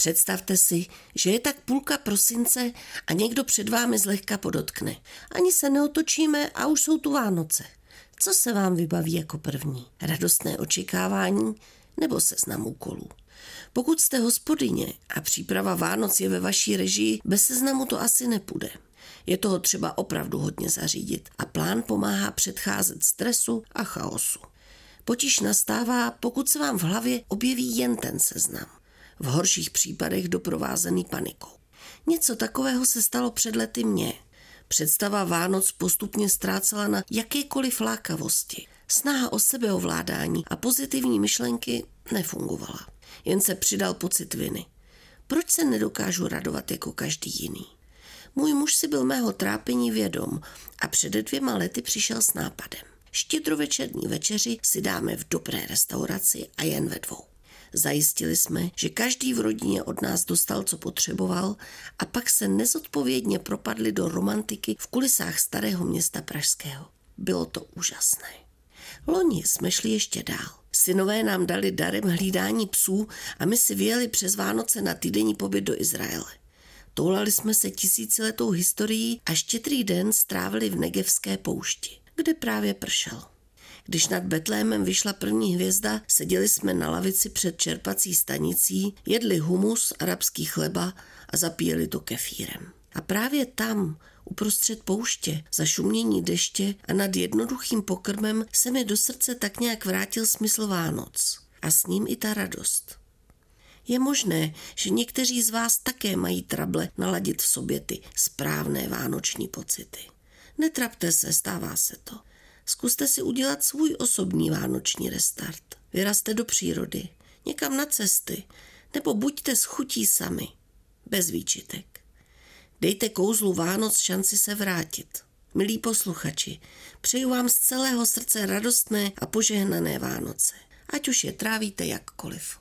Představte si, že je tak půlka prosince a někdo před vámi zlehka podotkne. Ani se neotočíme a už jsou tu Vánoce. Co se vám vybaví jako první? Radostné očekávání nebo seznam úkolů? Pokud jste hospodyně a příprava Vánoc je ve vaší režii, bez seznamu to asi nepůjde. Je toho třeba opravdu hodně zařídit a plán pomáhá předcházet stresu a chaosu. Potíž nastává, pokud se vám v hlavě objeví jen ten seznam. V horších případech doprovázený panikou. Něco takového se stalo před lety mně. Představa Vánoc postupně ztrácela na jakékoliv lákavosti. Snaha o sebeovládání a pozitivní myšlenky nefungovala. Jen se přidal pocit viny. Proč se nedokážu radovat jako každý jiný? Můj muž si byl mého trápení vědom a před 2 lety přišel s nápadem. Štědrovečerní večeři si dáme v dobré restauraci a jen ve 2. Zajistili jsme, že každý v rodině od nás dostal, co potřeboval, a pak se nezodpovědně propadli do romantiky v kulisách starého města pražského. Bylo to úžasné. Loni jsme šli ještě dál. Synové nám dali darem hlídání psů a my si vyjeli přes Vánoce na týdenní pobyt do Izraele. Toulali jsme se tisíciletou historií a štědrý den strávili v Negevské poušti, kde právě pršelo. Když nad Betlémem vyšla první hvězda, seděli jsme na lavici před čerpací stanicí, jedli humus, arabský chleba a zapíjeli to kefírem. A právě tam, uprostřed pouště, za šumění deště a nad jednoduchým pokrmem se mi do srdce tak nějak vrátil smysl Vánoc. A s ním i ta radost. Je možné, že někteří z vás také mají trable naladit v sobě ty správné vánoční pocity. Netrapte se, stává se to. Zkuste si udělat svůj osobní vánoční restart. Vyrazte do přírody, někam na cesty, nebo buďte s chutí sami, bez výčitek. Dejte kouzlu Vánoc šanci se vrátit. Milí posluchači, přeju vám z celého srdce radostné a požehnané Vánoce, ať už je trávíte jakkoliv.